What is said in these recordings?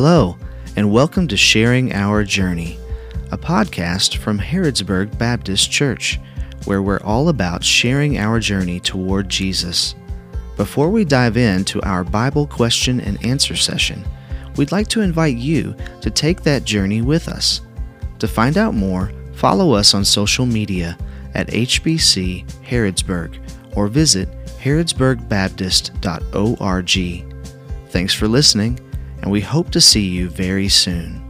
Hello, and welcome to Sharing Our Journey, a podcast from Harrodsburg Baptist Church, where we're all about sharing our journey toward Jesus. Before we dive into our Bible question and answer session, we'd like to invite you to take that journey with us. To find out more, follow us on social media at HBC Harrodsburg or visit harrodsburgbaptist.org. Thanks for listening, and we hope to see you very soon.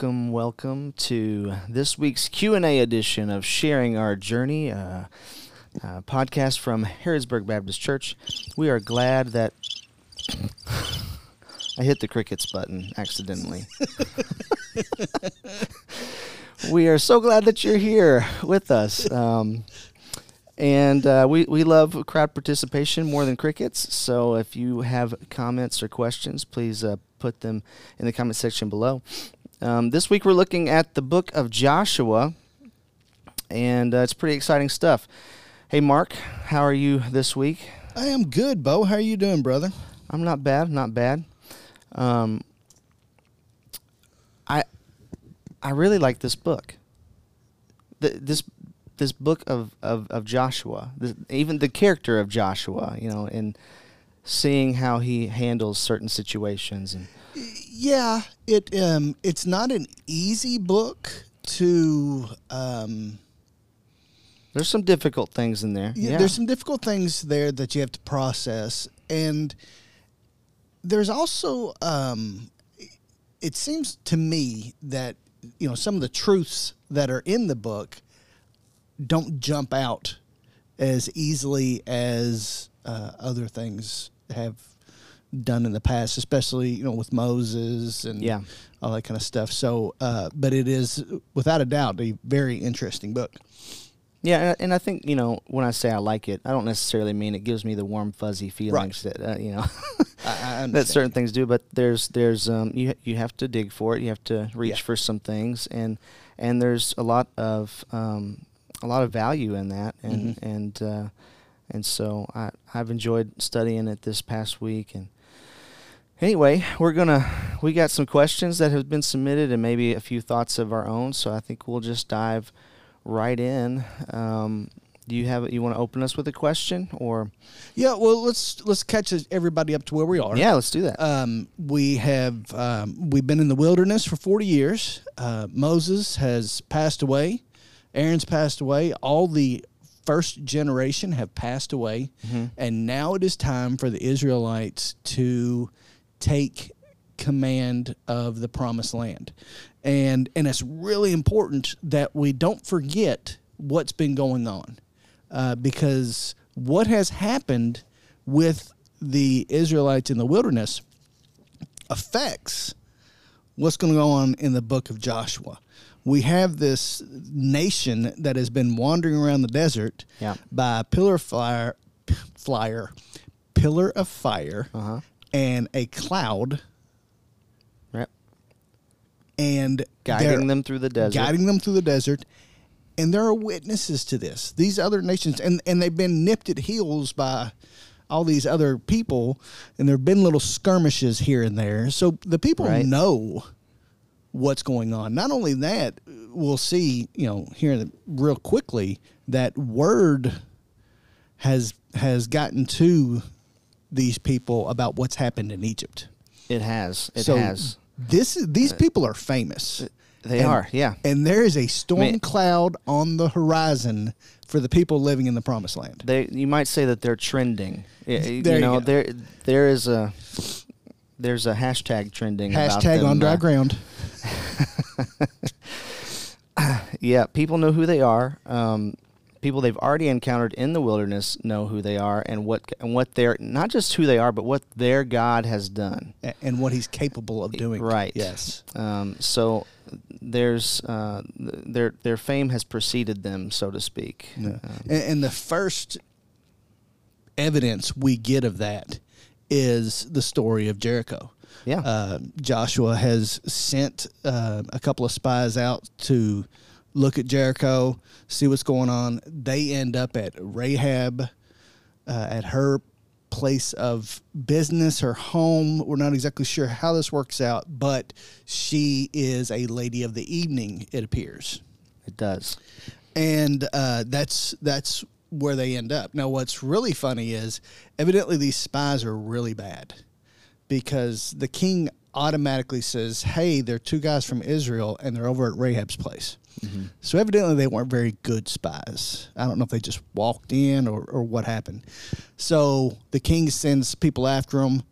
Welcome to this week's Q&A edition of Sharing Our Journey, a podcast from Harrodsburg Baptist Church. We are glad that I hit the crickets button accidentally. We are so glad that you're here with us. We love crowd participation more than crickets, so if you have comments or questions, please put them in the comment section below. This week we're looking at the book of Joshua, and it's pretty exciting stuff. Hey, Mark, how are you this week? I am good, Bo. How are you doing, brother? I'm not bad, not bad. I really like this book. This book of Joshua, even the character of Joshua, you know, and seeing how he handles certain situations. And yeah, it's not an easy book to. There's some difficult things in there. Yeah, there's some difficult things there that you have to process, and there's also. It seems to me that, you know, some of the truths that are in the book don't jump out as easily as other things have done in the past, especially, you know, with Moses and all that kind of stuff. So, but it is, without a doubt, a very interesting book. Yeah, and I think, you know, when I say I like it, I don't necessarily mean it gives me the warm, fuzzy feelings that, you know, I that certain things do. But you have to dig for it. You have to reach for some things, and there's a lot of value in that, and so I've enjoyed studying it this past week. And anyway, we got some questions that have been submitted, and maybe a few thoughts of our own. So I think we'll just dive right in. You want to open us with a question, or? Yeah, well, let's catch everybody up to where we are. Yeah, let's do that. We've been in the wilderness for 40 years. Moses has passed away. Aaron's passed away. All the first generation have passed away, and now it is time for the Israelites to take command of the promised land. And it's really important that we don't forget what's been going on, because what has happened with the Israelites in the wilderness affects what's going to go on in the book of Joshua. We have this nation that has been wandering around the desert by a pillar of fire, and a cloud. And guiding them through the desert, and there are witnesses to this. These other nations, and they've been nipped at heels by all these other people, and there have been little skirmishes here and there. So the people know what's going on. Not only that, we'll see, you know, here real quickly that word has gotten to these people about what's happened in Egypt. It has. These people are famous. They are. And there is a storm cloud on the horizon for the people living in the promised land. You might say that they're trending. There's a hashtag trending. Hashtag about on dry ground. Yeah, people know who they are. People they've already encountered in the wilderness know who they are and what they're, not just who they are, but what their God has done and what He's capable of doing. Right. Yes. So there's their fame has preceded them, so to speak. Yeah. And the first evidence we get of that is the story of Jericho. Yeah. Joshua has sent a couple of spies out to look at Jericho, see what's going on. They end up at Rahab, at her place of business, her home. We're not exactly sure how this works out, but she is a lady of the evening, it appears. It does. And that's where they end up. Now, what's really funny is, evidently these spies are really bad, because the king automatically says, hey, they're two guys from Israel, and they're over at Rahab's place. Mm-hmm. So evidently they weren't very good spies. I don't know if they just walked in or what happened. So the king sends people after them,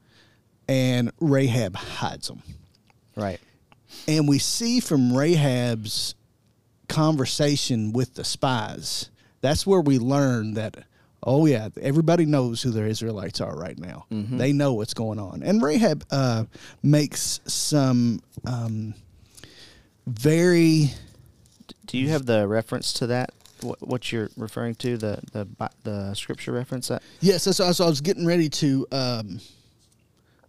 and Rahab hides them. Right. And we see from Rahab's conversation with the spies, that's where we learn that, oh, yeah, everybody knows who their Israelites are right now. Mm-hmm. They know what's going on. And Rahab makes some very... Do you have the reference to that? What you're referring to, the scripture reference? That? Yes, so I was getting ready to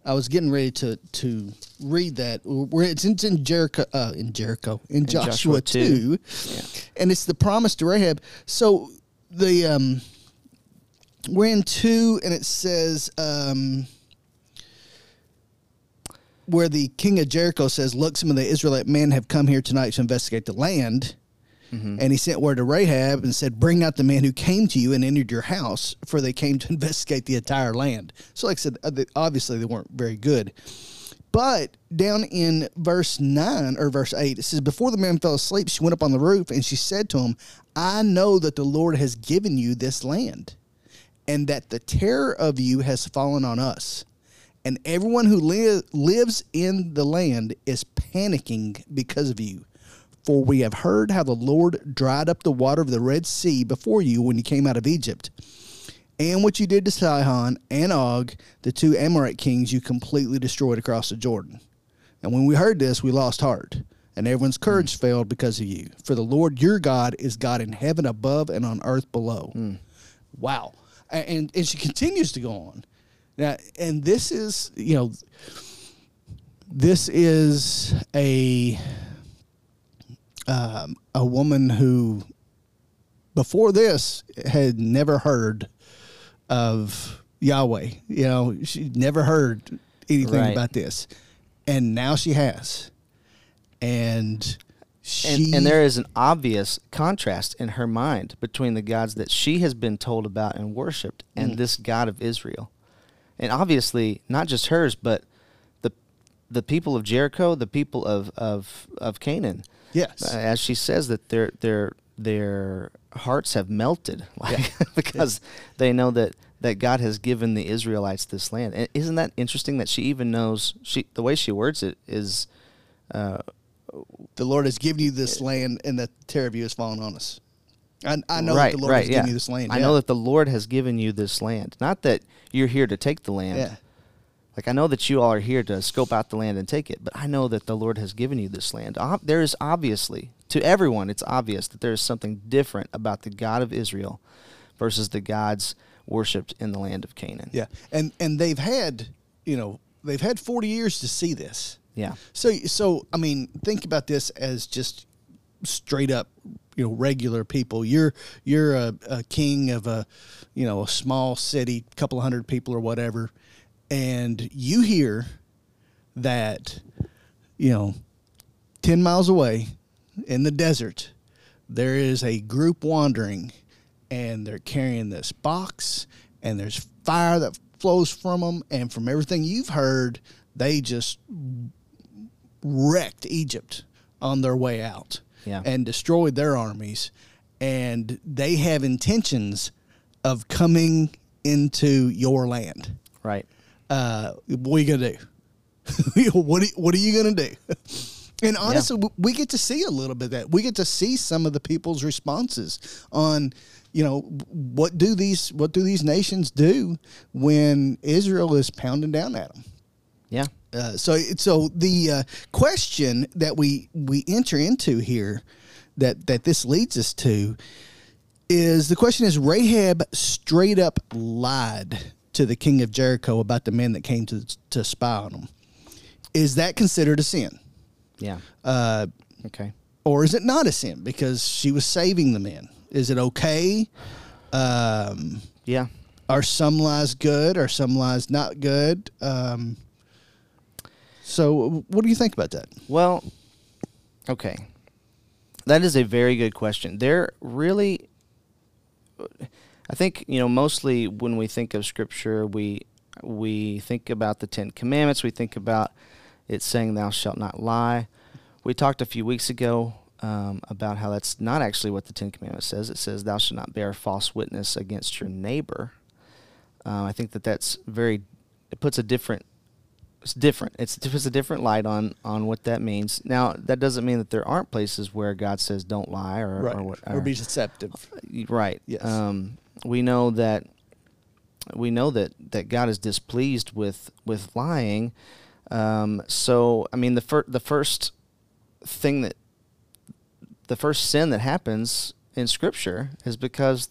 I was getting ready to read that. Where it's in Jericho, in Joshua 2, yeah. And it's the promise to Rahab. So the we're in 2, and it says where the king of Jericho says, "Look, some of the Israelite men have come here tonight to investigate the land." Mm-hmm. And he sent word to Rahab and said, bring out the man who came to you and entered your house, for they came to investigate the entire land. So like I said, obviously they weren't very good. But down in verse 9 or verse 8, it says, before the man fell asleep, she went up on the roof and she said to him, I know that the Lord has given you this land, and that the terror of you has fallen on us. And everyone who lives in the land is panicking because of you. For we have heard how the Lord dried up the water of the Red Sea before you when you came out of Egypt, and what you did to Sihon and Og, the two Amorite kings you completely destroyed across the Jordan. And when we heard this, we lost heart, and everyone's courage failed because of you. For the Lord your God is God in heaven above and on earth below. Mm. Wow. And she continues to go on. Now, and this is, you know, this is a woman who, before this, had never heard of Yahweh. You know, she'd never heard anything about this, and now she has. And there is an obvious contrast in her mind between the gods that she has been told about and worshipped, and this God of Israel. And obviously, not just hers, but the people of Jericho, the people of Canaan. Yes, as she says that their hearts have melted, like, yeah. Because they know that God has given the Israelites this land. And isn't that interesting that she even knows? The way she words it is, the Lord has given you this land, and the terror of you has fallen on us. I know that the Lord has given you this land. Yeah. I know that the Lord has given you this land. Not that you're here to take the land. Yeah. Like, I know that you all are here to scope out the land and take it, but I know that the Lord has given you this land. There is obviously, to everyone, it's obvious that there is something different about the God of Israel versus the gods worshipped in the land of Canaan. Yeah, and they've had, you know, 40 years to see this. Yeah. So I mean, think about this as just straight up, you know, regular people. You're a king of a, you know, a small city, couple hundred people or whatever. And you hear that, you know, 10 miles away in the desert, there is a group wandering, and they're carrying this box, and there's fire that flows from them. And from everything you've heard, they just wrecked Egypt on their way out, yeah, and destroyed their armies. And they have intentions of coming into your land. Right. What are you going to do? What are you going to do? And honestly, we get to see a little bit of that. We get to see some of the people's responses on, you know, what do these nations do when Israel is pounding down at them? Yeah. So the question that we enter into here that this leads us to is, the question is, Rahab straight up lied to the king of Jericho about the men that came to spy on him. Is that considered a sin? Yeah. Okay. Or is it not a sin because she was saving the men? Is it okay? Yeah. Are some lies good? Are some lies not good? So what do you think about that? Well, okay. That is a very good question. There really, I think, you know, mostly when we think of Scripture, we think about the Ten Commandments. We think about it saying, thou shalt not lie. We talked a few weeks ago about how that's not actually what the Ten Commandments says. It says, thou shalt not bear false witness against your neighbor. I think that that's very, it puts a different, it's different. It's a different light on what that means. Now, that doesn't mean that there aren't places where God says don't lie or be deceptive. Right. Yes. We know that God is displeased with lying. So I mean the first sin that happens in Scripture is because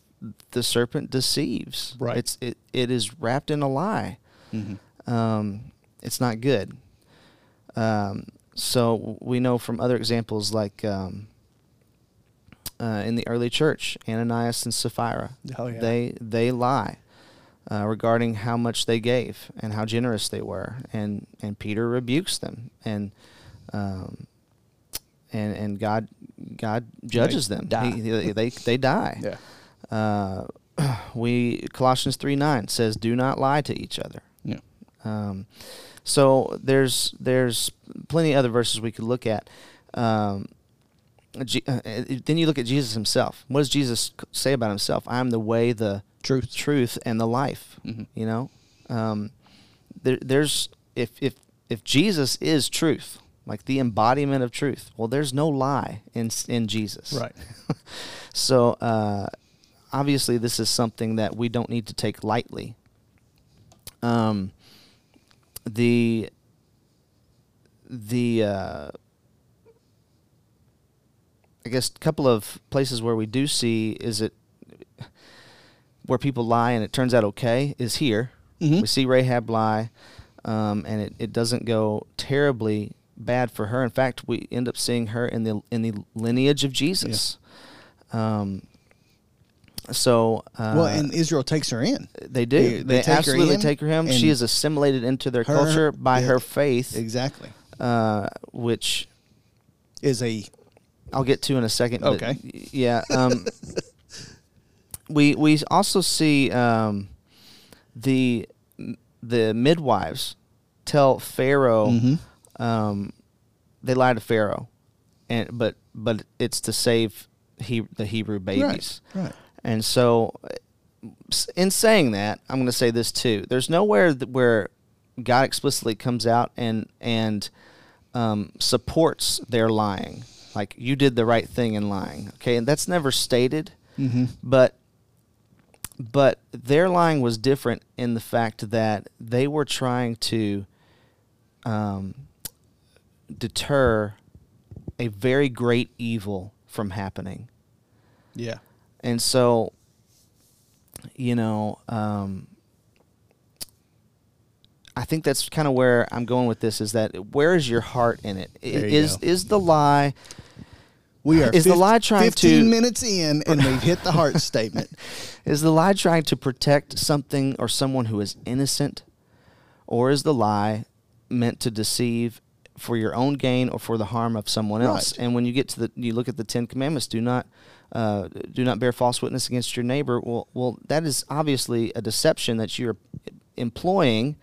the serpent deceives. Right. It is wrapped in a lie. Mm-hmm. It's not good. So we know from other examples, like in the early church, Ananias and Sapphira. Oh, yeah. They lie regarding how much they gave and how generous they were, and Peter rebukes them, and God judges them. They die. Yeah. Colossians 3:9 says, "Do not lie to each other." Yeah. So there's plenty of other verses we could look at. Then you look at Jesus himself. What does Jesus say about himself? I am the way, the truth, and the life. Mm-hmm. You know, there's if Jesus is truth, like the embodiment of truth. Well, there's no lie in Jesus. Right. So obviously, this is something that we don't need to take lightly. I guess a couple of places where we do see is it where people lie and it turns out okay is here. Mm-hmm. We see Rahab lie, and it doesn't go terribly bad for her. In fact, we end up seeing her in the lineage of Jesus. Yeah. And Israel takes her in. They do. They absolutely take her in. She is assimilated into their culture by her faith. Exactly. Which is I'll get to in a second. Okay. But yeah. We also see the midwives tell Pharaoh. Mm-hmm. They lie to Pharaoh, but it's to save the Hebrew babies. Right. And so, in saying that, I'm going to say this too. There's nowhere where God explicitly comes out and supports their lying, like you did the right thing in lying. Okay, and that's never stated. Mm-hmm. But their lying was different in the fact that they were trying to deter a very great evil from happening. Yeah. And so, you know, I think that's kind of where I'm going with this, is that where is your heart in it? Is the lie? We are. Is the lie trying 15 minutes in, and we've hit the heart statement. Is the lie trying to protect something or someone who is innocent, or is the lie meant to deceive for your own gain or for the harm of someone else? Right. And when you get to you look at the Ten Commandments, do not bear false witness against your neighbor. Well, that is obviously a deception that you're employing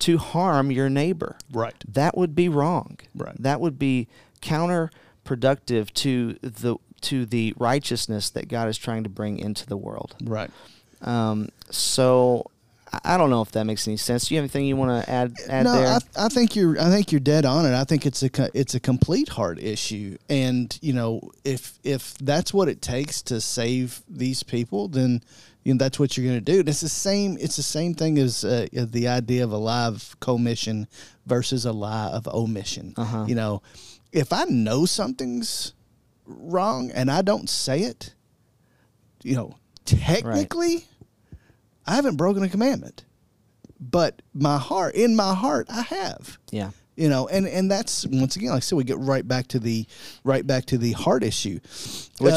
to harm your neighbor. Right. That would be wrong. Right. That would be counterproductive to the righteousness that God is trying to bring into the world. Right. So I don't know if that makes any sense. Do you have anything you want to add there? No, I think you're dead on it. I think it's a complete heart issue. And, you know, if that's what it takes to save these people, then, you know, that's what you're going to do. And it's the same thing as the idea of a lie of commission versus a lie of omission. Uh-huh. You know, if I know something's wrong and I don't say it, you know, technically, right, I haven't broken a commandment, but in my heart, I have. Yeah. You know, and that's, once again, like I said, we get right back to the heart issue, and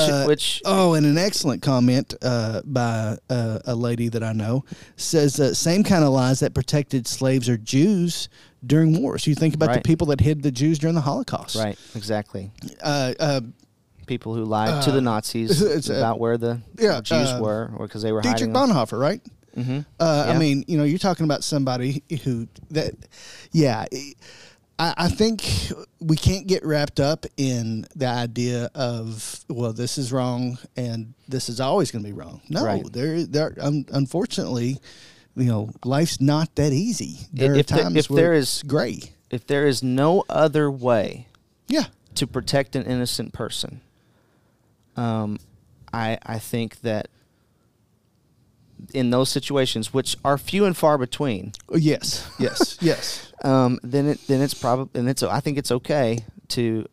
an excellent comment by a lady that I know says same kind of lies that protected slaves or Jews during wars. You think about the people that hid the Jews during the Holocaust, right? Exactly. People who lied to the Nazis about where the Jews were, or because they were Dietrich hiding. Dietrich Bonhoeffer, right? Mm-hmm. Yeah. I mean, you know, you're talking about somebody who I think we can't get wrapped up in the idea of, well, this is wrong and this is always going to be wrong. No, unfortunately, you know, life's not that easy. There are times where there is gray. If there is no other way to protect an innocent person, I think that in those situations, which are few and far between, I think it's okay to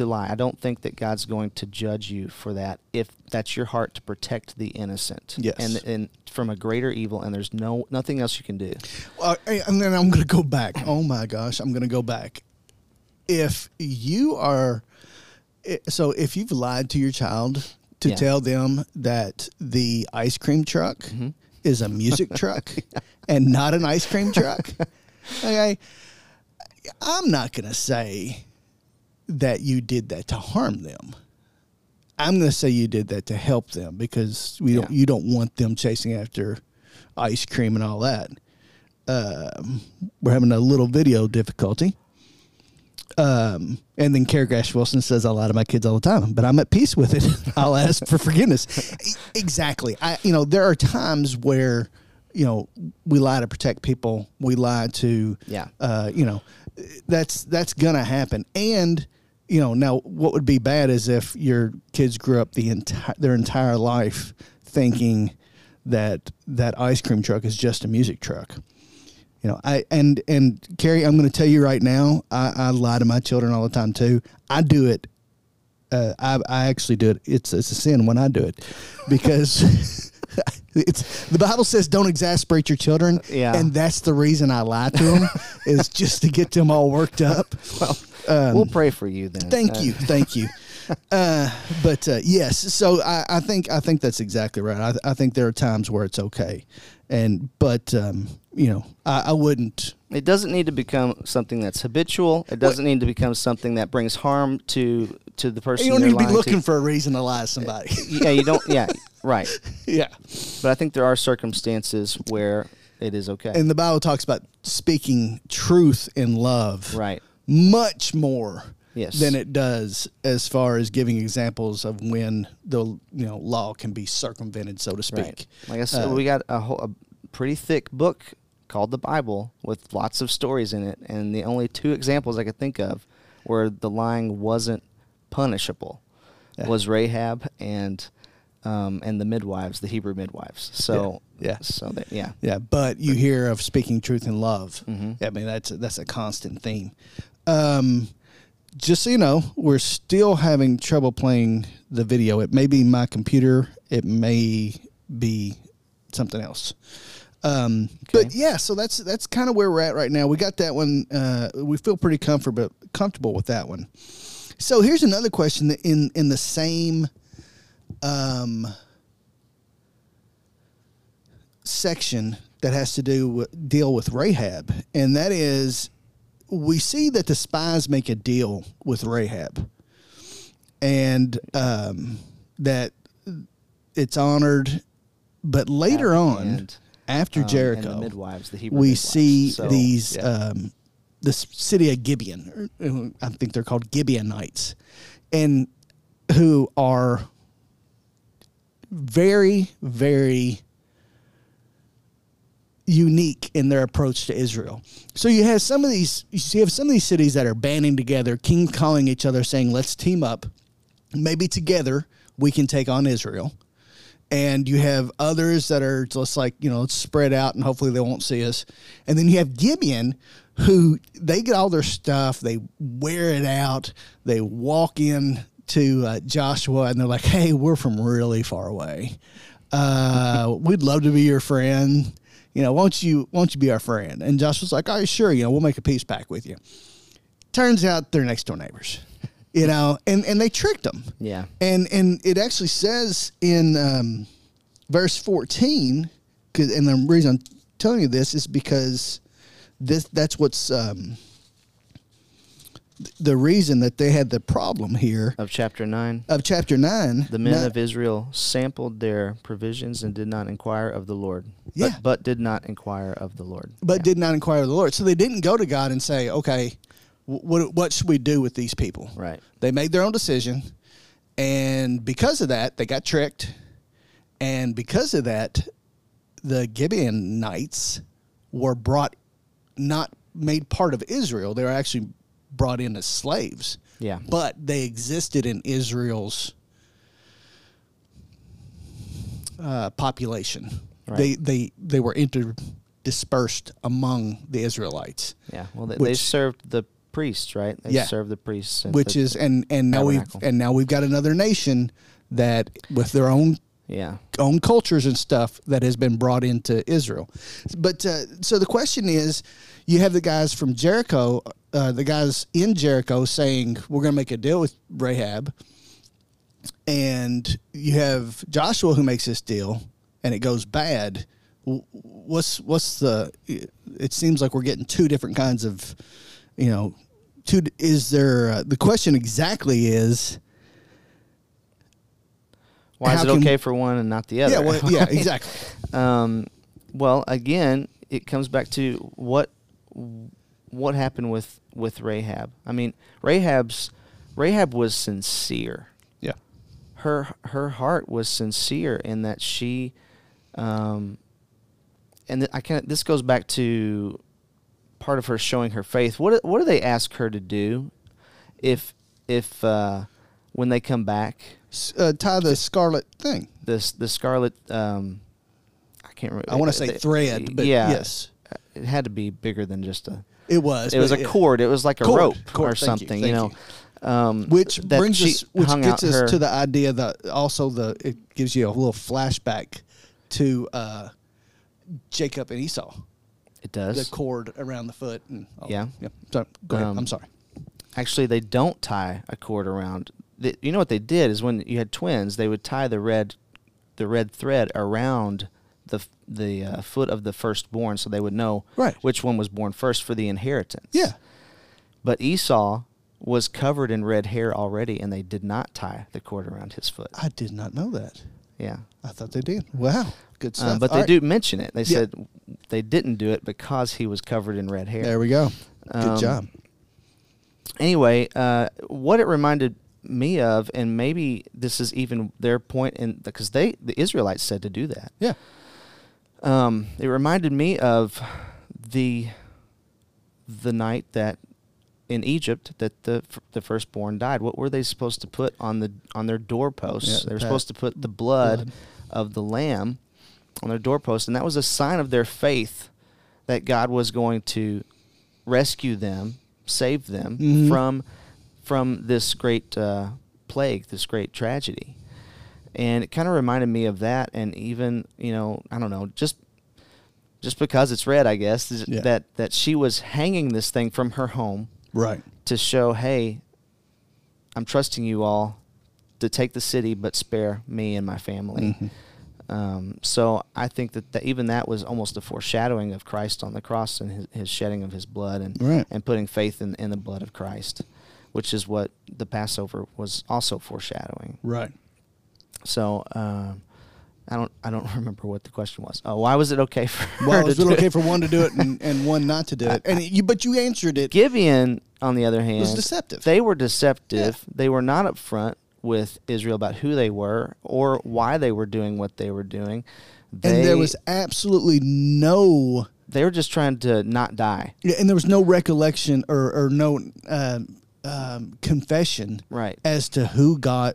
lie. I don't think that God's going to judge you for that if that's your heart to protect the innocent, and from a greater evil. And there's nothing else you can do. Well, and then I'm going to go back. Oh my gosh, I'm going to go back. If you've lied to your child to tell them that the ice cream truck is a music truck and not an ice cream truck, okay, I'm not going to say that you did that to harm them. I'm going to say you did that to help them, because you don't want them chasing after ice cream and all that. We're having a little video difficulty. And then Kara Grash Wilson says, I lie to my kids all the time, but I'm at peace with it. I'll ask for forgiveness. Exactly. There are times where, we lie to protect people. We lie to, that's going to happen. And, now what would be bad is if your kids grew up their entire life thinking that ice cream truck is just a music truck. And Carrie, I'm going to tell you right now, I lie to my children all the time too. I do it. I actually do it. It's a sin when I do it, because the Bible says don't exasperate your children, and that's the reason I lie to them is just to get them all worked up. Well, we'll pray for you then. Thank you. Yes, so I think that's exactly right. I think there are times where it's okay, I wouldn't. It doesn't need to become something that's habitual. It doesn't need to become something that brings harm to the person. You don't need to be looking for a reason to lie to somebody. You don't. Yeah, right. Yeah, but I think there are circumstances where it is okay. And the Bible talks about speaking truth in love, right? Much more. Yes. Than it does as far as giving examples of when the law can be circumvented, so to speak. Right. Like I said, we got a pretty thick book called the Bible with lots of stories in it, and the only two examples I could think of where the lying wasn't punishable was Rahab and the midwives, the Hebrew midwives. But you hear of speaking truth in love. Mm-hmm. I mean, that's a constant theme. Just so you know, we're still having trouble playing the video. It may be my computer. It may be something else. But yeah, so that's kind of where we're at right now. We got that one. We feel pretty comfortable with that one. So here's another question that in the same section that has to deal with Rahab, and that is, we see that the spies make a deal with Rahab, and that it's honored. But later after Jericho, and the midwives, the Hebrew midwives, the city of Gibeon. I think they're called Gibeonites, and who are very, very unique in their approach to Israel. So you have some of these cities that are banding together, kings calling each other, saying, let's team up. Maybe together we can take on Israel. And you have others that are just like, it's spread out and hopefully they won't see us. And then you have Gibeon, who they get all their stuff, they wear it out, they walk in to Joshua and they're like, hey, we're from really far away. We'd love to be your friend. Won't you be our friend? And Joshua's like, all right, sure, we'll make a peace pact with you. Turns out they're next door neighbors, you know, and they tricked them. Yeah. And it actually says in verse 14, 'cause, and the reason I'm telling you this is because that's what's the reason that they had the problem here. Of chapter 9. Of chapter 9. The men of Israel sampled their provisions and did not inquire of the Lord. Yeah. But did not inquire of the Lord. But did not inquire of the Lord. So they didn't go to God and say, okay, what should we do with these people? Right. They made their own decision, and because of that, they got tricked. And because of that, the Gibeonites were brought, not made part of Israel. They were actually brought in as slaves. Yeah. But they existed in Israel's population. Right. They were interdispersed among the Israelites. Yeah. Well, they served the priests, right? They served the priests. Which is and now we've got another nation that with their own own cultures and stuff that has been brought into Israel. But so the question is, you have the guys from Jericho, the guys in Jericho saying, we're going to make a deal with Rahab. And you have Joshua who makes this deal, and it goes bad. What's the, it seems like we're getting two different kinds of, you know, the question exactly is, why is it okay for one and not the other? Yeah, exactly. Well, again, it comes back to what happened with Rahab. I mean, Rahab was sincere. Yeah, her heart was sincere in that she, this goes back to part of her showing her faith. What do they ask her to do if when they come back? Tie the scarlet thing. The scarlet, I can't remember. I want to say thread, but yes. It had to be bigger than just a... It was. It was a cord. It was like a rope or something, you know. Which gets us to the idea that also it gives you a little flashback to Jacob and Esau. It does. The cord around the foot. And all that. So, go ahead. I'm sorry. Actually, they don't tie a cord around... You know what they did is when you had twins, they would tie the red thread around the foot of the firstborn, so they would know which one was born first for the inheritance. Yeah. But Esau was covered in red hair already, and they did not tie the cord around his foot. I did not know that. Yeah. I thought they did. Wow. Good stuff. But they do mention it. They said they didn't do it because he was covered in red hair. There we go. Good job. Anyway, what it reminded me of, and maybe this is even their point, and because the Israelites said to do that. Yeah. It reminded me of the night that in Egypt that the firstborn died. What were they supposed to put on their doorposts? Yeah, they were supposed to put the blood of the lamb on their doorposts, and that was a sign of their faith that God was going to rescue them, save them from this great plague, this great tragedy. And it kind of reminded me of that, and even, you know, I don't know, just because it's red, I guess, that she was hanging this thing from her home to show, hey, I'm trusting you all to take the city, but spare me and my family. Mm-hmm. So I think that even that was almost a foreshadowing of Christ on the cross and his shedding of his blood and putting faith in the blood of Christ, which is what the Passover was also foreshadowing. Right. So I don't remember what the question was. Oh, why was it okay for one to do it and one not to do it? But you answered it. Gibeon, on the other hand, was deceptive. They were deceptive. Yeah. They were not upfront with Israel about who they were or why they were doing what they were doing. And there was absolutely no. They were just trying to not die. Yeah, and there was no recollection or no. Confession, as to who God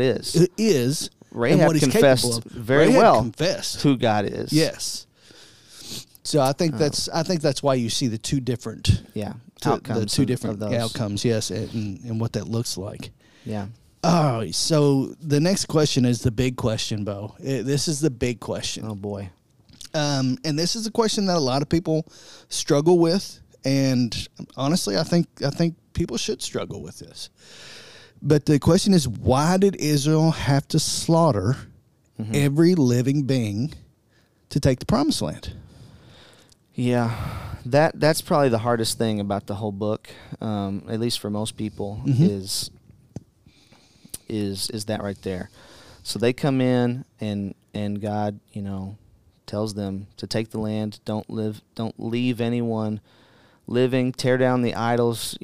is. Rahab confessed very well. Who God is, yes. So I think that's why you see the two different outcomes. The two different outcomes, yes, and what that looks like. Yeah. All right. So the next question is the big question, Bo. This is the big question. Oh boy. And this is a question that a lot of people struggle with. And honestly, I think people should struggle with this. But the question is, why did Israel have to slaughter every living being to take the promised land? Yeah, that's probably the hardest thing about the whole book, at least for most people, is that right there. So they come in, and God, tells them to take the land, don't leave anyone living, tear down the idols.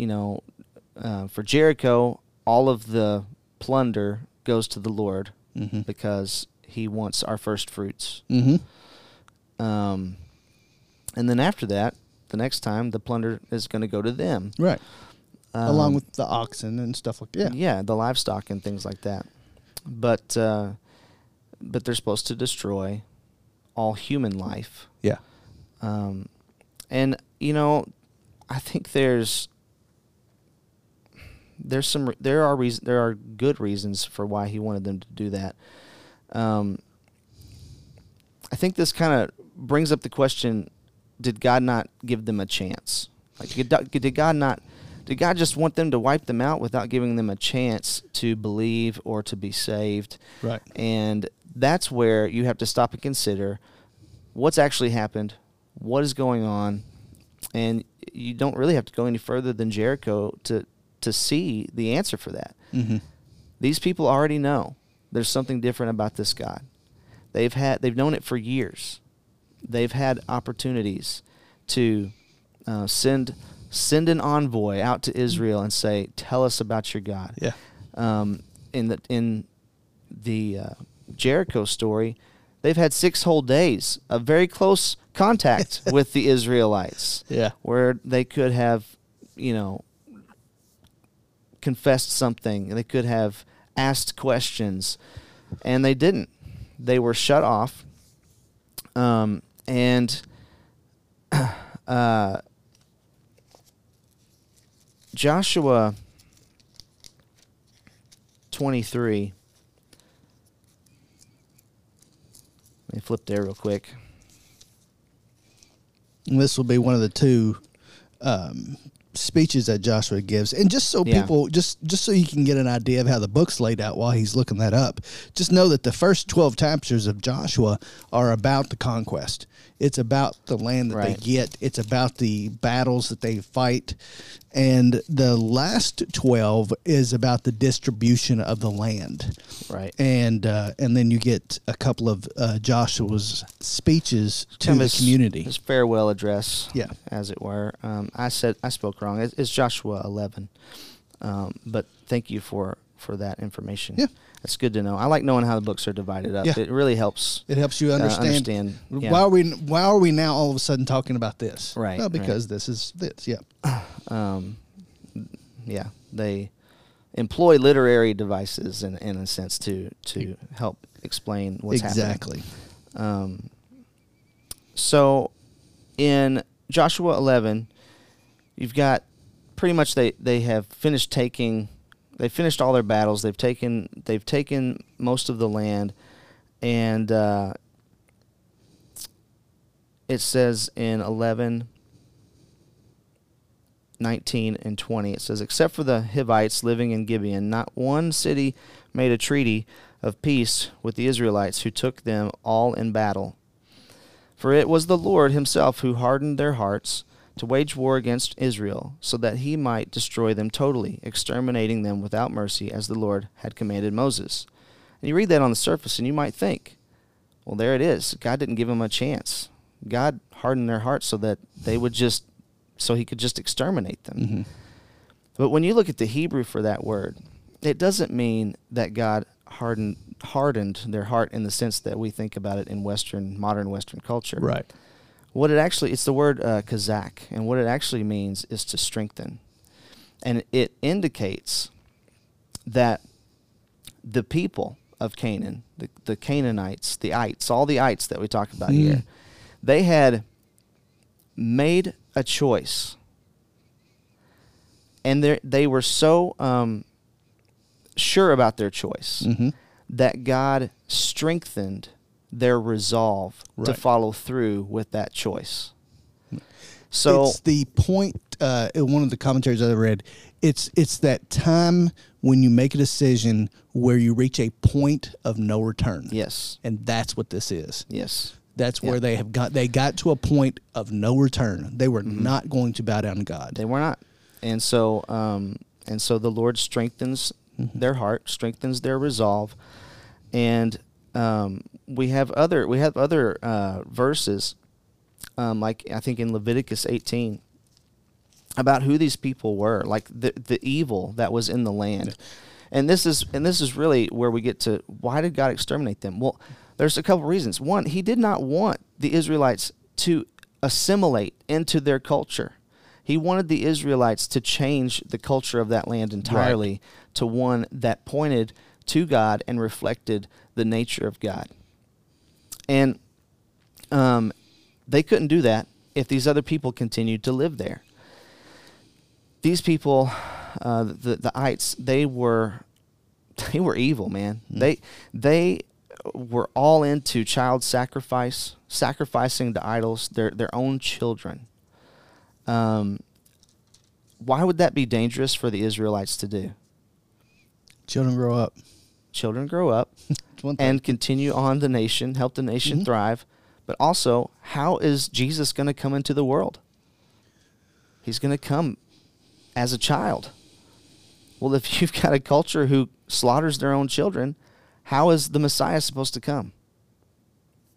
For Jericho, all of the plunder goes to the Lord because He wants our first fruits. And then after that, the next time, the plunder is going to go to them. Right. Along with the oxen and stuff like that. Yeah, the livestock and things like that. But they're supposed to destroy all human life. Yeah. I think there are good reasons for why He wanted them to do that. I think this kind of brings up the question: did God not give them a chance? Like, did God just want them to wipe them out without giving them a chance to believe or to be saved? Right. And that's where you have to stop and consider what's actually happened, what is going on, and you don't really have to go any further than Jericho to see the answer for that. These people already know there's something different about this God. They've known it for years. They've had opportunities to send an envoy out to Israel and say, "Tell us about your God." Yeah. In the Jericho story, they've had 6 whole days of very close contact with the Israelites. Yeah. Where they could have, confessed something. They could have asked questions, and they didn't. They were shut off. Joshua 23. Let me flip there real quick. And this will be one of the 2 speeches that Joshua gives. And just so people, just so you can get an idea of how the book's laid out while he's looking that up, just know that the first 12 chapters of Joshua are about the conquest. It's about the land that they get. It's about the battles that they fight. And the last 12 is about the distribution of the land. Right. And then you get a couple of Joshua's speeches to the community. His farewell address, as it were. I spoke wrong. It's Joshua 11. But thank you for that information. Yeah. That's good to know. I like knowing how the books are divided up. Yeah. It really helps. It helps you understand. Why are we now all of a sudden talking about this? Right. Well, because this is this. Yeah. They employ literary devices in a sense to help explain what's happening. Exactly. So in Joshua 11, you've got pretty much they have finished taking. They finished all their battles. They've taken most of the land, and it says in 11, 19, and 20. It says, except for the Hivites living in Gibeon, not one city made a treaty of peace with the Israelites, who took them all in battle. For it was the Lord Himself who hardened their hearts to wage war against Israel, so that He might destroy them totally, exterminating them without mercy, as the Lord had commanded Moses. And you read that on the surface, and you might think, well, there it is. God didn't give them a chance. God hardened their hearts so that they would just, so He could just exterminate them. But when you look at the Hebrew for that word, it doesn't mean that God hardened their heart in the sense that we think about it in modern Western culture. Right. What it actually, it's the word Kazakh, and what it actually means is to strengthen. And it indicates that the people of Canaan, the Canaanites, the Ites, all the Ites that we talk about here, they had made a choice. And they were so sure about their choice that God strengthened their resolve to follow through with that choice. So it's the point. In one of the commentaries I read, it's that time when you make a decision where you reach a point of no return. Yes, and that's what this is. Yes, that's where they have got. They got to a point of no return. They were not going to bow down to God. They were not, and so the Lord strengthens their heart, strengthens their resolve, and we have other verses, like I think in Leviticus 18, about who these people were, like the evil that was in the land, and this is really where we get to why did God exterminate them? Well, there's a couple reasons. One, He did not want the Israelites to assimilate into their culture. He wanted the Israelites to change the culture of that land entirely to one that pointed to God and reflected the nature of God. And they couldn't do that if these other people continued to live there. These people, the Ites, they were evil, man. Mm. They were all into child sacrifice, sacrificing to idols, their own children. Why would that be dangerous for the Israelites to do? Children grow up. Children grow up and continue on the nation, help the nation thrive. But also, how is Jesus going to come into the world? He's going to come as a child. Well, if you've got a culture who slaughters their own children, how is the Messiah supposed to come?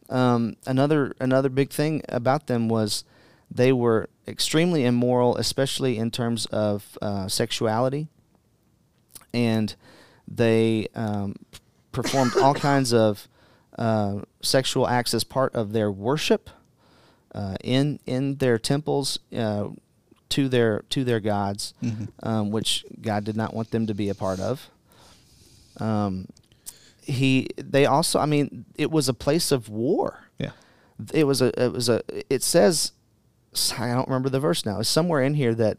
Another big thing about them was they were extremely immoral, especially in terms of sexuality, and they performed all kinds of sexual acts as part of their worship in their temples to their gods, which God did not want them to be a part of. It was a place of war. Yeah, it was a. It says, I don't remember the verse now. It's somewhere in here that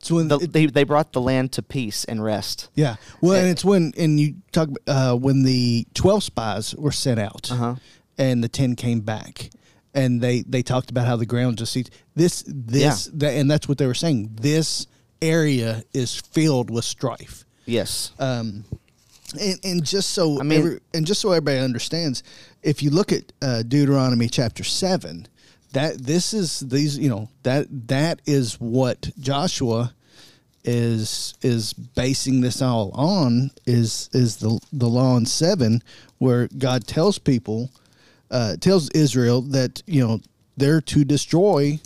so when they brought the land to peace and rest. Yeah, well, and it's when you talk when the 12 spies were sent out and the 10 came back. And they talked about how the ground just sees and that's what they were saying. This area is filled with strife. Yes. And just so everybody understands, if you look at Deuteronomy chapter 7, that is what Joshua is basing this all on is the law in 7 where God tells people. Tells Israel that they're to destroy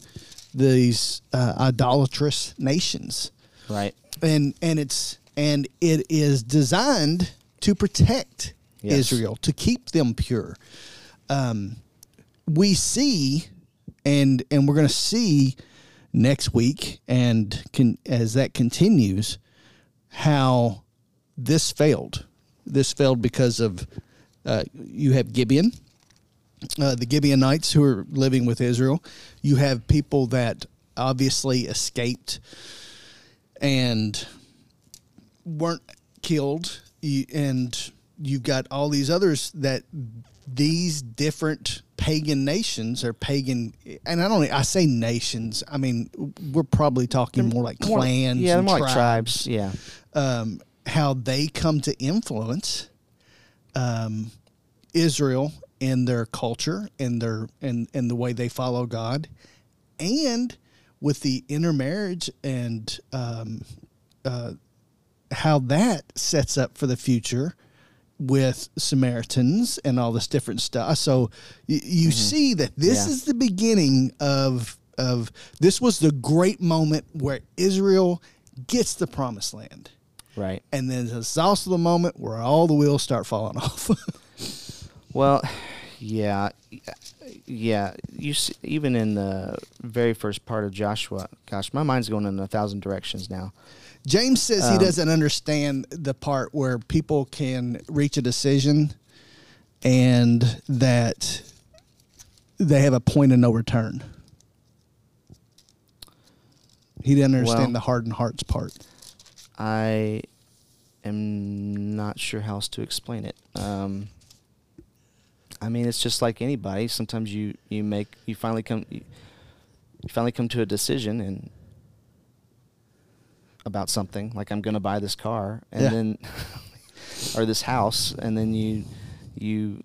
these idolatrous nations, right? And it is designed to protect Israel, to keep them pure. We see, and we're going to see next week, as that continues, how this failed. This failed because of you have Gibeon. The Gibeonites who are living with Israel. You have people that obviously escaped and weren't killed. And you've got all these others that these different pagan nations are pagan. And I say nations. I mean, we're probably talking more like clans and more tribes. Yeah. How they come to influence Israel in their culture, in the way they follow God, and with the intermarriage and how that sets up for the future with Samaritans and all this different stuff. So you see that this is the beginning of this was the great moment where Israel gets the promised land. Right. And then it's also the moment where all the wheels start falling off. Well, yeah. You see, even in the very first part of Joshua, gosh, my mind's going in 1,000 directions now. James says he doesn't understand the part where people can reach a decision and that they have a point of no return. He didn't understand the hardened hearts part. I am not sure how else to explain it. I mean, it's just like anybody. Sometimes you finally come. you finally come to a decision and about something, like I'm going to buy this car, and then or this house, and then you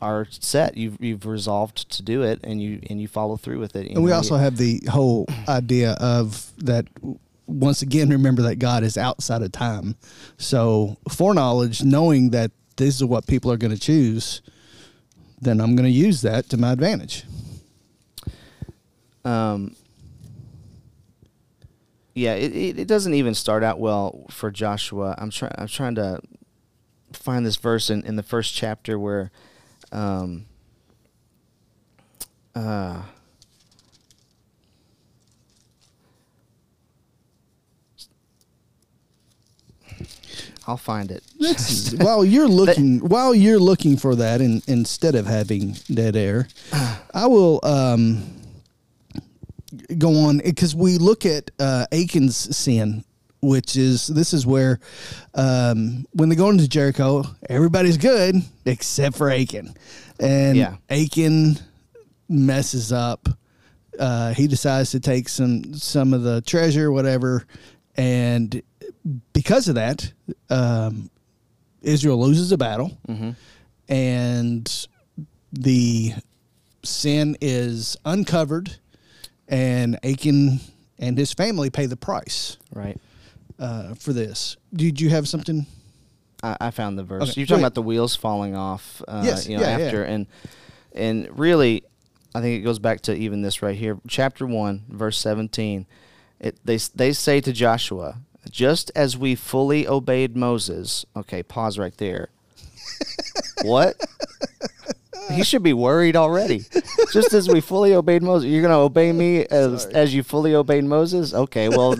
are set. You've resolved to do it, and you follow through with it. And we also have the whole idea of that. Once again, remember that God is outside of time. So foreknowledge, knowing that this is what people are going to choose, then I'm going to use that to my advantage. Yeah, it doesn't even start out well for Joshua. I'm trying to find this verse in the first chapter where I'll find it. While you're looking for that, and instead of having dead air, I will go on, because we look at Achan's sin, which is, this is where when they go into Jericho, everybody's good except for Achan, and Achan messes up. He decides to take some of the treasure, whatever, and because of that, Israel loses a battle, and the sin is uncovered, and Achan and his family pay the price, right, for this. Did you have something? I found the verse. Okay. You're talking about the wheels falling off. Yes. After and really, I think it goes back to even this right here, chapter 1, verse 17. They say to Joshua, just as we fully obeyed Moses. Okay, pause right there. What? He should be worried already. Just as we fully obeyed Moses. You're going to obey me as you fully obeyed Moses? Okay, well,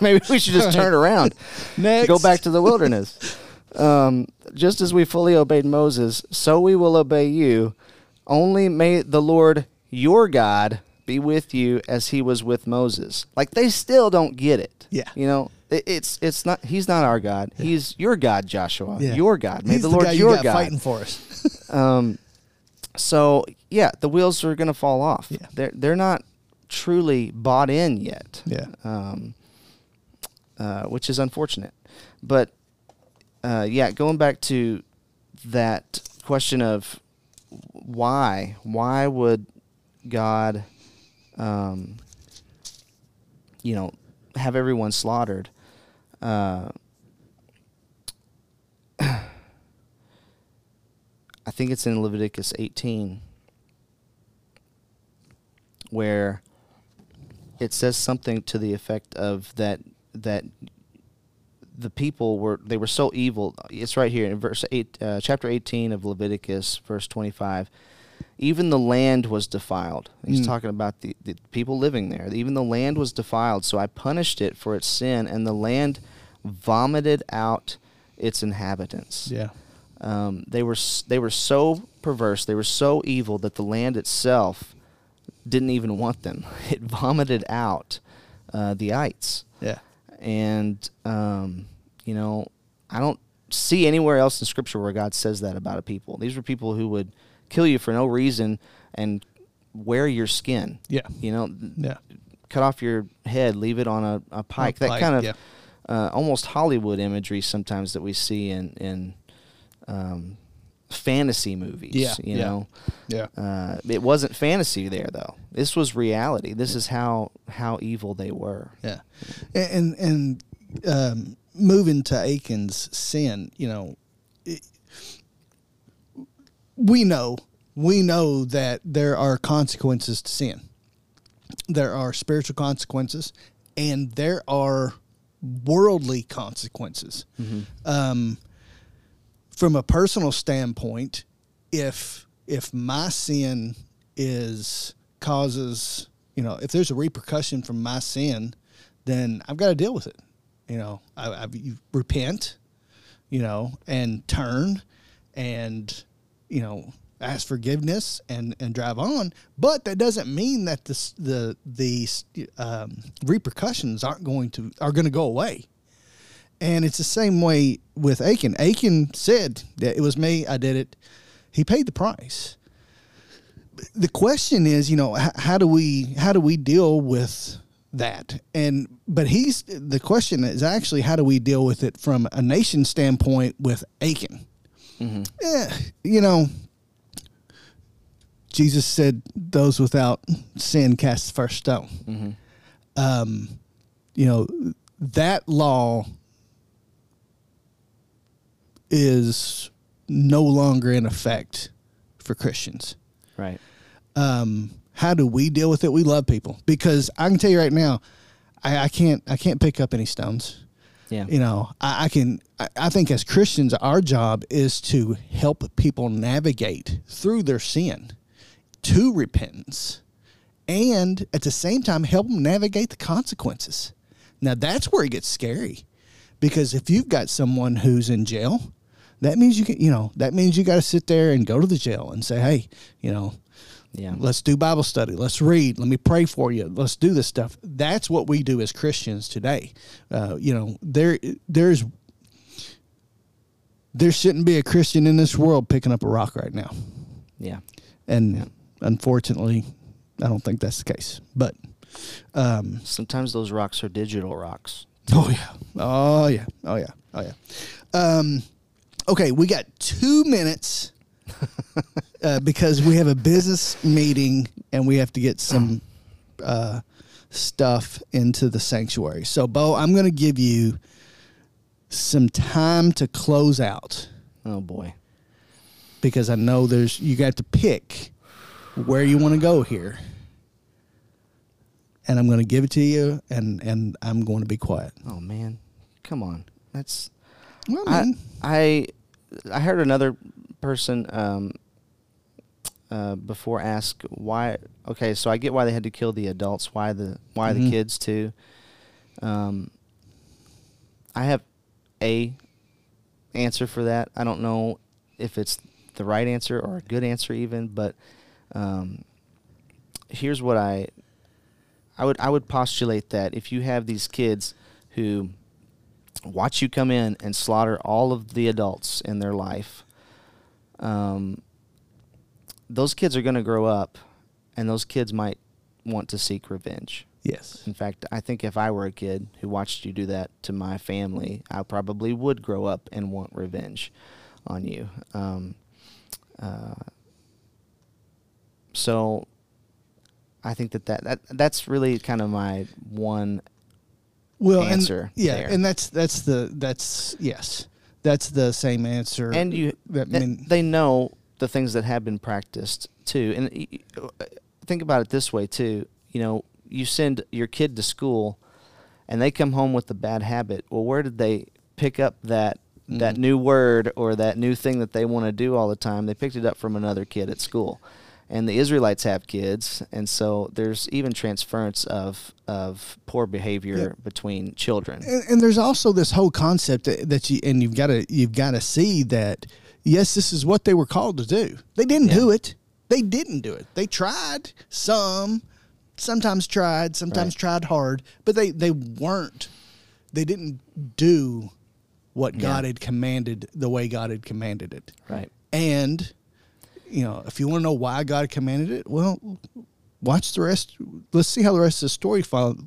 maybe we should just turn around. Next. Go back to the wilderness. Just as we fully obeyed Moses, so we will obey you. Only may the Lord your God be with you as he was with Moses. Like, they still don't get it. Yeah. You know? It's not, he's not our God. Yeah. He's your God, Joshua. Yeah. Your God. May the Lord your God fighting for us. So yeah, the wheels are going to fall off. Yeah. They're not truly bought in yet. Yeah. Which is unfortunate. But going back to that question of why would God have everyone slaughtered. I think it's in Leviticus 18 where it says something to the effect of that the people were so evil. It's right here in chapter 18 of Leviticus, verse 25. Even the land was defiled. He's talking about the people living there. Even the land was defiled, so I punished it for its sin, and the land vomited out its inhabitants. Yeah, they were so perverse, they were so evil that the land itself didn't even want them. It vomited out the ites. Yeah, and I don't see anywhere else in Scripture where God says that about a people. These were people who would kill you for no reason and wear your skin. Yeah. Cut off your head, leave it on a pike. That kind of almost Hollywood imagery sometimes that we see in fantasy movies. Yeah. You know? Yeah. It wasn't fantasy there, though. This was reality. This is how evil they were. Yeah. And moving to Achan's sin, We know that there are consequences to sin. There are spiritual consequences, and there are worldly consequences. Mm-hmm. From a personal standpoint, if my sin causes, if there's a repercussion from my sin, then I've got to deal with it. I repent, and turn, and ask forgiveness and drive on, but that doesn't mean that the repercussions are going to go away. And it's the same way with Achan. Achan said that it was me, I did it. He paid the price. the question is, you know, how do we deal with that? And but the question is actually, how do we deal with it from a nation standpoint with Achan? Mm-hmm. You know, Jesus said, "Those without sin cast the first stone." Mm-hmm. You know, that law is no longer in effect for Christians. Right. How do we deal with it? We love people, because I can tell you right now, I can't pick up any stones. Yeah. You know, I think as Christians, our job is to help people navigate through their sin to repentance, and at the same time, help them navigate the consequences. Now that's where it gets scary, because if you've got someone who's in jail, that means you got to sit there and go to the jail and say, hey, you know, yeah, let's do Bible study. Let's read. Let me pray for you. Let's do this stuff. That's what we do as Christians today. You know, there shouldn't be a Christian in this world picking up a rock right now. Yeah. And unfortunately, I don't think that's the case. But sometimes those rocks are digital rocks. Oh, yeah. Oh, yeah. Oh, yeah. Oh, yeah. Okay, we got 2 minutes because we have a business meeting and we have to get some stuff into the sanctuary. So, Bo, I'm going to give you some time to close out. Oh, boy. Because I know you got to pick where you want to go here. And I'm going to give it to you, and I'm going to be quiet. Oh, man. Come on. That's... Well, I heard another person before ask why. Okay, so I get why they had to kill the adults. Why mm-hmm. the kids too? I have an answer for that. I don't know if it's the right answer or a good answer even, but here's what I would postulate that if you have these kids who watch you come in and slaughter all of the adults in their life, those kids are going to grow up, and those kids might want to seek revenge. Yes. In fact, I think if I were a kid who watched you do that to my family, I probably would grow up and want revenge on you. So I think that's really kind of my one answer. And, yeah, there. And that's the same answer. And they know the things that have been practiced too. And think about it this way too. You know, you send your kid to school, and they come home with a bad habit. Well, where did they pick up that new word or that new thing that they want to do all the time? They picked it up from another kid at school. And the Israelites have kids, and so there's even transference of poor behavior between children. And there's also this whole concept that you've got to see that, yes, this is what they were called to do. They didn't do it. They didn't do it. They tried sometimes tried hard, but they didn't do what God had commanded the way God had commanded it. Right. And you know, if you want to know why God commanded it, well, watch the rest. Let's see how the rest of the story folds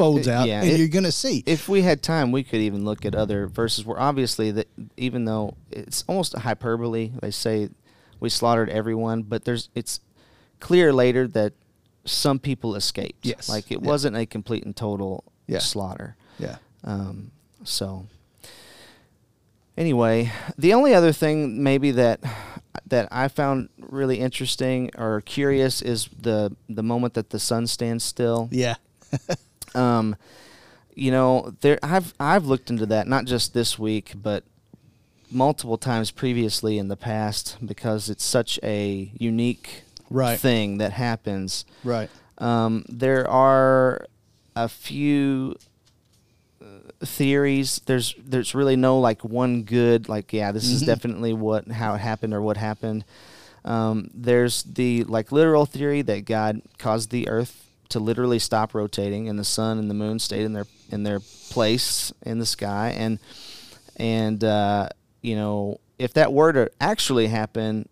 out, and you're going to see. If we had time, we could even look at other verses where obviously, that even though it's almost a hyperbole, they say we slaughtered everyone, but it's clear later that some people escaped. Yes. Like it wasn't a complete and total slaughter. Yeah. So anyway, the only other thing maybe that I found really interesting or curious is the moment that the sun stands still. Yeah. You know, I've looked into that, not just this week, but multiple times previously in the past, because it's such a unique thing that happens. Right. There are a few theories. There's really no like one good, like, yeah, this is definitely how it happened or what happened. There's the like literal theory that God caused the earth to literally stop rotating, and the sun and the moon stayed in their place in the sky, and you know, if that were to actually happen,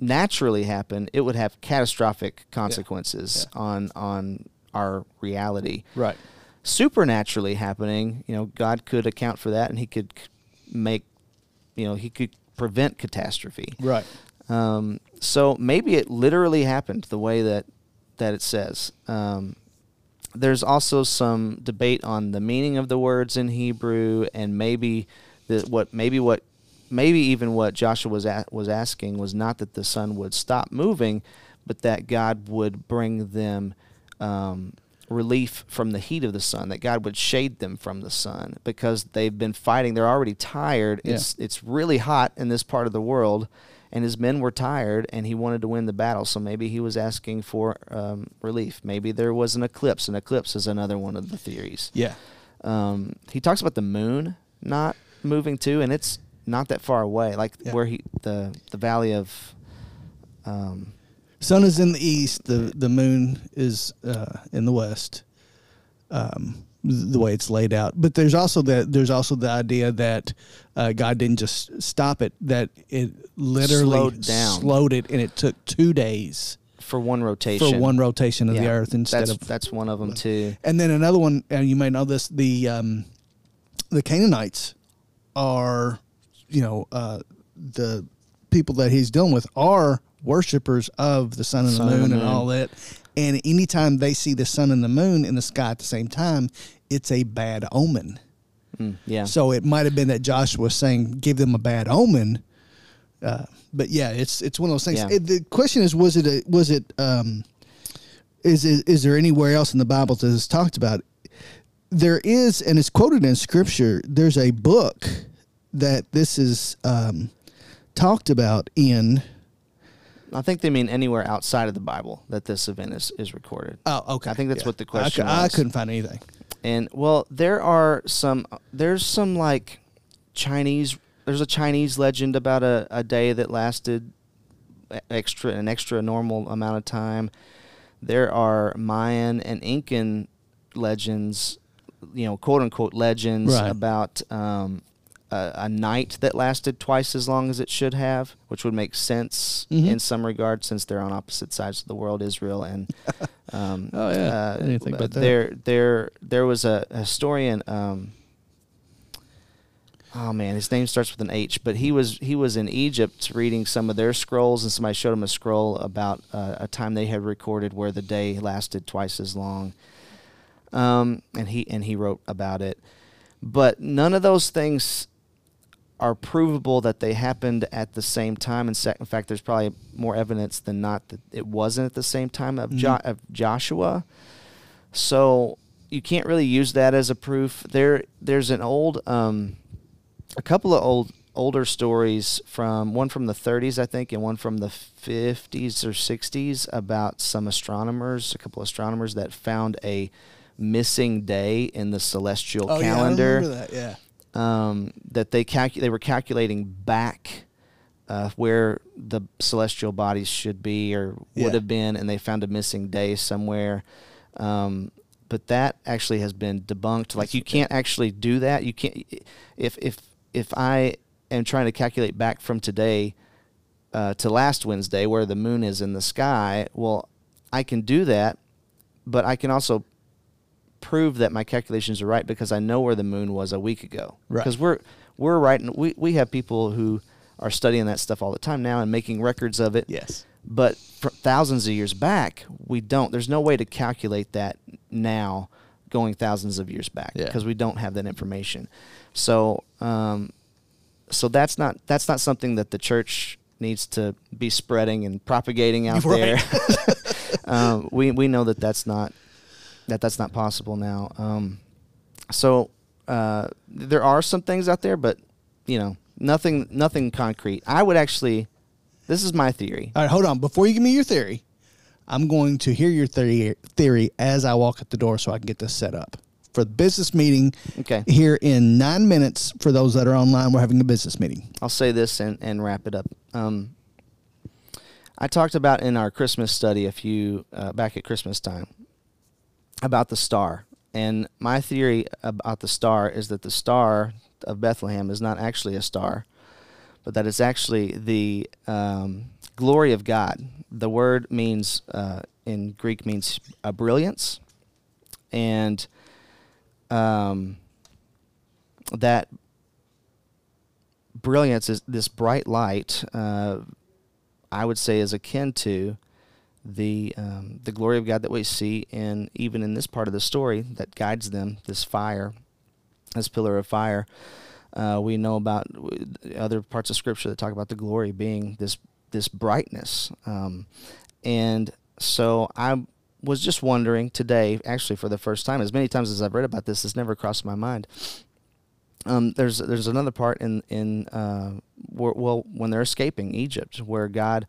naturally happen, it would have catastrophic consequences on our reality. Right. Supernaturally happening, you know, God could account for that, and He could make, you know, He could prevent catastrophe. Right. So maybe it literally happened the way that it says. There's also some debate on the meaning of the words in Hebrew, and maybe even what Joshua was asking was not that the sun would stop moving, but that God would bring them relief from the heat of the sun, that God would shade them from the sun, because they've been fighting. They're already tired. Yeah. It's really hot in this part of the world, and his men were tired, and he wanted to win the battle. So maybe he was asking for relief. Maybe there was an eclipse. An eclipse is another one of the theories. Yeah. He talks about the moon not moving too, and it's not that far away, like where the valley of... Sun is in the east. The moon is in the west, the way it's laid out. But there's also the idea that God didn't just stop it; that it literally slowed it, and it took 2 days for one rotation of the earth instead of. That's one of them too. And then another one, and you may know this: the Canaanites are, the people that he's dealing with are worshippers of the sun and the moon and all that. And anytime they see the sun and the moon in the sky at the same time, it's a bad omen. Yeah. So it might have been that Joshua was saying, give them a bad omen. But yeah, it's one of those things. Yeah. The question is, is there anywhere else in the Bible that is talked about? There is, and it's quoted in Scripture, there's a book that this is talked about in... I think they mean anywhere outside of the Bible that this event is recorded. Oh, okay. I think that's what the question was. I couldn't find anything. And, well, there's a Chinese legend about a day that lasted an extra normal amount of time. There are Mayan and Incan legends, quote-unquote legends about... a night that lasted twice as long as it should have, which would make sense in some regard, since they're on opposite sides of the world, Israel and anything but that. There was a historian. Oh man, his name starts with an H, but he was in Egypt reading some of their scrolls, and somebody showed him a scroll about a time they had recorded where the day lasted twice as long, and he wrote about it, but none of those things are provable that they happened at the same time. In fact, there's probably more evidence than not that it wasn't at the same time of Joshua. So you can't really use that as a proof. There's an old, a couple of older stories, one from the 30s, I think, and one from the 50s or 60s about some astronomers, a couple of astronomers that found a missing day in the celestial calendar. I remember that, yeah. That they were calculating back where the celestial bodies should be or would have been, and they found a missing day somewhere. But that actually has been debunked. Like, you can't actually do that. You can't. If I am trying to calculate back from today to last Wednesday where the moon is in the sky, well, I can do that, but I can also prove that my calculations are right because I know where the moon was a week ago. Right. Because we're right, and we have people who are studying that stuff all the time now and making records of it. Yes. But for thousands of years back, we don't. There's no way to calculate that now going thousands of years back because we don't have that information. So so that's not something that the church needs to be spreading and propagating out there. We know that that's not possible now. So there are some things out there, but nothing concrete. I would actually, this is my theory. All right, hold on. Before you give me your theory, I'm going to hear your theory as I walk out the door so I can get this set up for the business meeting. Okay. Here in 9 minutes for those that are online, we're having a business meeting. I'll say this and wrap it up. I talked about in our Christmas study back at Christmas time, about the star. And my theory about the star is that the star of Bethlehem is not actually a star, but that it's actually the glory of God. The word means, in Greek, means brilliance, and that brilliance is this bright light. I would say is akin to the glory of God that we see in even in this part of the story that guides them. This fire, this pillar of fire. We know about other parts of Scripture that talk about the glory being this brightness. And so I was just wondering today, actually for the first time, as many times as I've read about this, it's never crossed my mind. There's another part when they're escaping Egypt, where God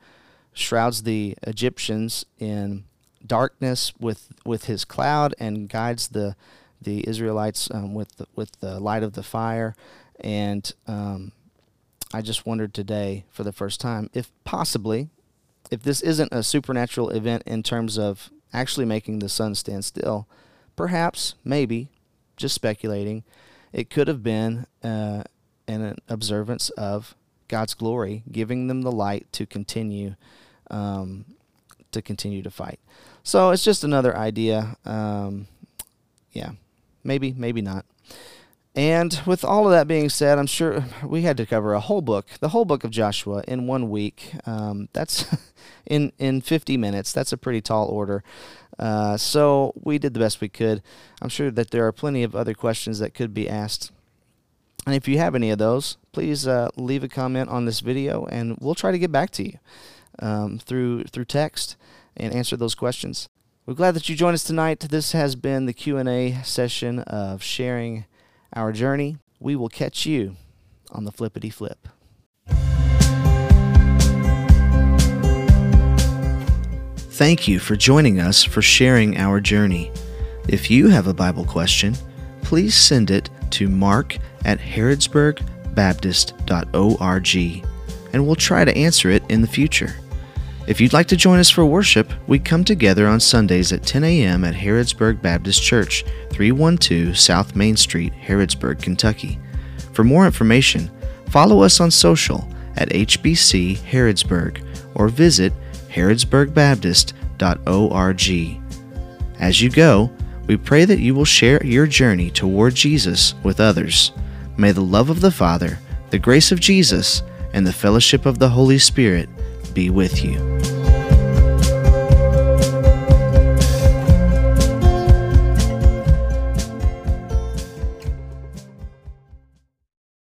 shrouds the Egyptians in darkness with his cloud and guides the Israelites with the light of the fire. And I just wondered today for the first time if this isn't a supernatural event in terms of actually making the sun stand still, perhaps, maybe, just speculating, it could have been an observance of God's glory, giving them the light to continue to fight. So it's just another idea. Yeah, maybe not. And with all of that being said, I'm sure we had to cover the whole book of Joshua in 1 week. That's in 50 minutes. That's a pretty tall order. So we did the best we could. I'm sure that there are plenty of other questions that could be asked. And if you have any of those, please leave a comment on this video, and we'll try to get back to you through text and answer those questions. We're glad that you joined us tonight. This has been the Q&A session of sharing our journey. We will catch you on the flippity flip. Thank you for joining us for sharing our journey. If you have a Bible question, please send it to mark@harrodsburgbaptist.org, and we'll try to answer it in the future. If you'd like to join us for worship, we come together on Sundays at 10 a.m. at Harrodsburg Baptist Church, 312 South Main Street, Harrodsburg, Kentucky. For more information, follow us on social at HBC Harrodsburg or visit harrodsburgbaptist.org. As you go, we pray that you will share your journey toward Jesus with others. May the love of the Father, the grace of Jesus, and the fellowship of the Holy Spirit be with you.